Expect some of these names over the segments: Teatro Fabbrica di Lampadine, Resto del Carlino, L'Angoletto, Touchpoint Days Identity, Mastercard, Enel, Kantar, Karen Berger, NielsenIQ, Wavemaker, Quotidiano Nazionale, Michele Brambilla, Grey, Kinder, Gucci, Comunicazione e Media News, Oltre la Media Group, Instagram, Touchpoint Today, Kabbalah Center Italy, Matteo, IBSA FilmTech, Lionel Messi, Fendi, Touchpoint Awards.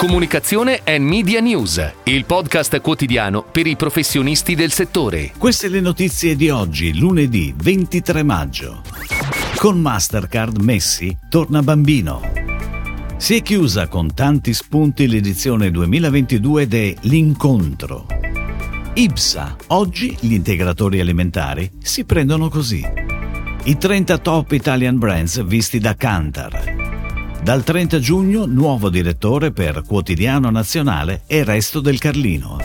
Comunicazione e Media News, il podcast quotidiano per i professionisti del settore. Queste le notizie di oggi, lunedì 23 maggio. Con Mastercard Messi torna bambino. Si è chiusa con tanti spunti l'edizione 2022 de L'Incontro. IBSA, oggi gli integratori alimentari si prendono così. I 30 top Italian brands visti da Kantar. Dal 30 giugno, nuovo direttore per Quotidiano Nazionale e Resto del Carlino.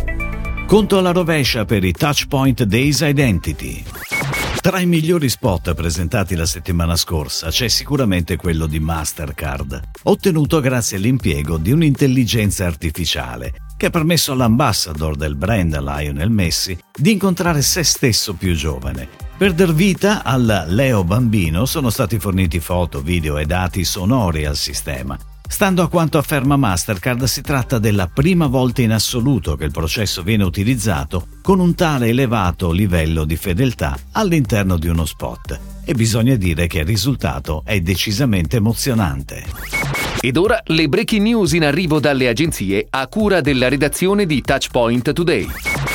Conto alla rovescia per i Touchpoint Days Identity. Tra i migliori spot presentati la settimana scorsa c'è sicuramente quello di Mastercard, ottenuto grazie all'impiego di un'intelligenza artificiale, che ha permesso all'ambassador del brand Lionel Messi di incontrare se stesso più giovane. Per dar vita al Leo Bambino sono stati forniti foto, video e dati sonori al sistema. Stando a quanto afferma Mastercard, si tratta della prima volta in assoluto che il processo viene utilizzato con un tale elevato livello di fedeltà all'interno di uno spot. E bisogna dire che il risultato è decisamente emozionante. Ed ora le breaking news in arrivo dalle agenzie a cura della redazione di Touchpoint Today.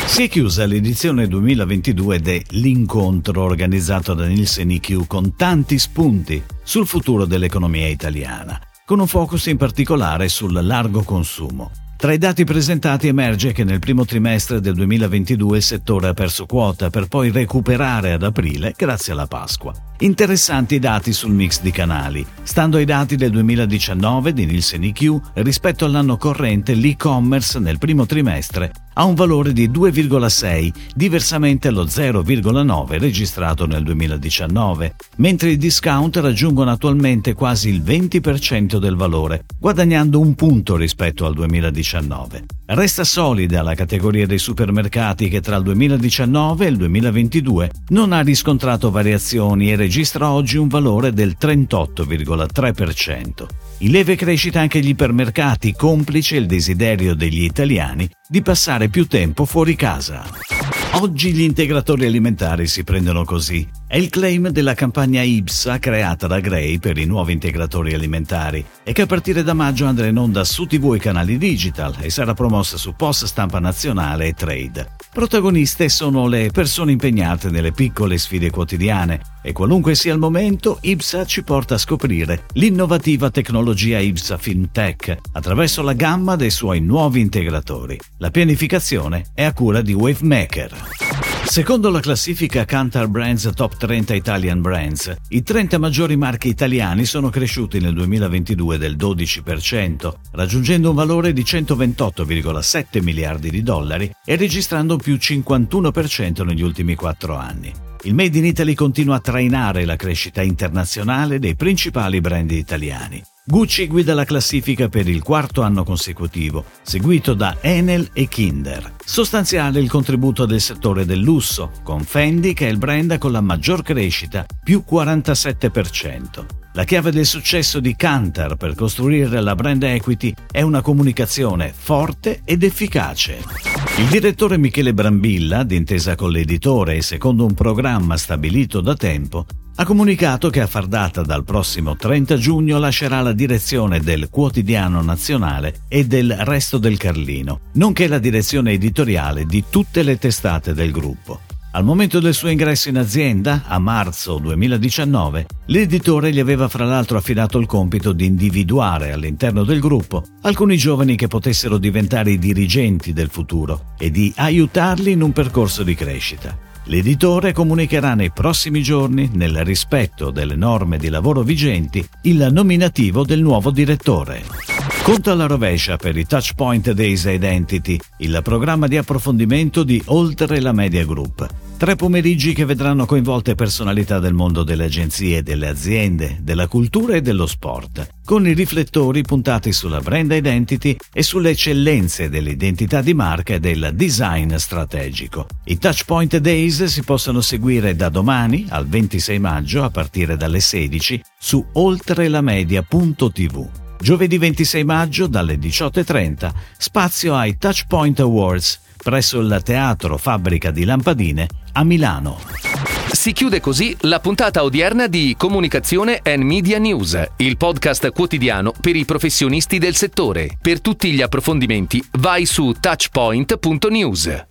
Si è chiusa l'edizione 2022 dell'Incontro organizzato da NielsenIQ con tanti spunti sul futuro dell'economia italiana, con un focus in particolare sul largo consumo. Tra i dati presentati emerge che nel primo trimestre del 2022 il settore ha perso quota per poi recuperare ad aprile grazie alla Pasqua. Interessanti i dati sul mix di canali. Stando ai dati del 2019 di NielsenIQ, rispetto all'anno corrente l'e-commerce nel primo trimestre ha un valore di 2,6, diversamente allo 0,9 registrato nel 2019, mentre i discount raggiungono attualmente quasi il 20% del valore, guadagnando un punto rispetto al 2019. Resta solida la categoria dei supermercati che tra il 2019 e il 2022 non ha riscontrato variazioni e registra oggi un valore del 38,3%. In lieve crescita anche gli ipermercati, complice il desiderio degli italiani di passare più tempo fuori casa. Oggi gli integratori alimentari si prendono così. È il claim della campagna IBSA creata da Grey per i nuovi integratori alimentari e che a partire da maggio andrà in onda su TV e canali digital e sarà promossa su post stampa nazionale e trade. Protagoniste sono le persone impegnate nelle piccole sfide quotidiane e qualunque sia il momento, IBSA ci porta a scoprire l'innovativa tecnologia IBSA FilmTech attraverso la gamma dei suoi nuovi integratori. La pianificazione è a cura di Wavemaker. Secondo la classifica Kantar Brands Top 30 Italian Brands, i 30 maggiori marchi italiani sono cresciuti nel 2022 del 12%, raggiungendo un valore di 128,7 miliardi di dollari e registrando più 51% negli ultimi 4 anni. Il Made in Italy continua a trainare la crescita internazionale dei principali brand italiani. Gucci guida la classifica per il quarto anno consecutivo, seguito da Enel e Kinder. Sostanziale il contributo del settore del lusso, con Fendi che è il brand con la maggior crescita, più 47%. La chiave del successo di Kantar per costruire la brand equity è una comunicazione forte ed efficace. Il direttore Michele Brambilla, d'intesa con l'editore e secondo un programma stabilito da tempo, ha comunicato che a far data dal prossimo 30 giugno lascerà la direzione del Quotidiano Nazionale e del Resto del Carlino, nonché la direzione editoriale di tutte le testate del gruppo. Al momento del suo ingresso in azienda, a marzo 2019, l'editore gli aveva fra l'altro affidato il compito di individuare all'interno del gruppo alcuni giovani che potessero diventare i dirigenti del futuro e di aiutarli in un percorso di crescita. L'editore comunicherà nei prossimi giorni, nel rispetto delle norme di lavoro vigenti, il nominativo del nuovo direttore. Conto alla rovescia per i Touchpoint Days Identity, il programma di approfondimento di Oltre la Media Group. 3 pomeriggi che vedranno coinvolte personalità del mondo delle agenzie, delle aziende, della cultura e dello sport, con i riflettori puntati sulla brand identity e sulle eccellenze dell'identità di marca e del design strategico. I Touchpoint Days si possono seguire da domani al 26 maggio a partire dalle 16 su oltrelamedia.tv. Giovedì 26 maggio dalle 18:30 spazio ai Touchpoint Awards presso il Teatro Fabbrica di Lampadine a Milano. Si chiude così la puntata odierna di Comunicazione e Media News, il podcast quotidiano per i professionisti del settore. Per tutti gli approfondimenti vai su touchpoint.news.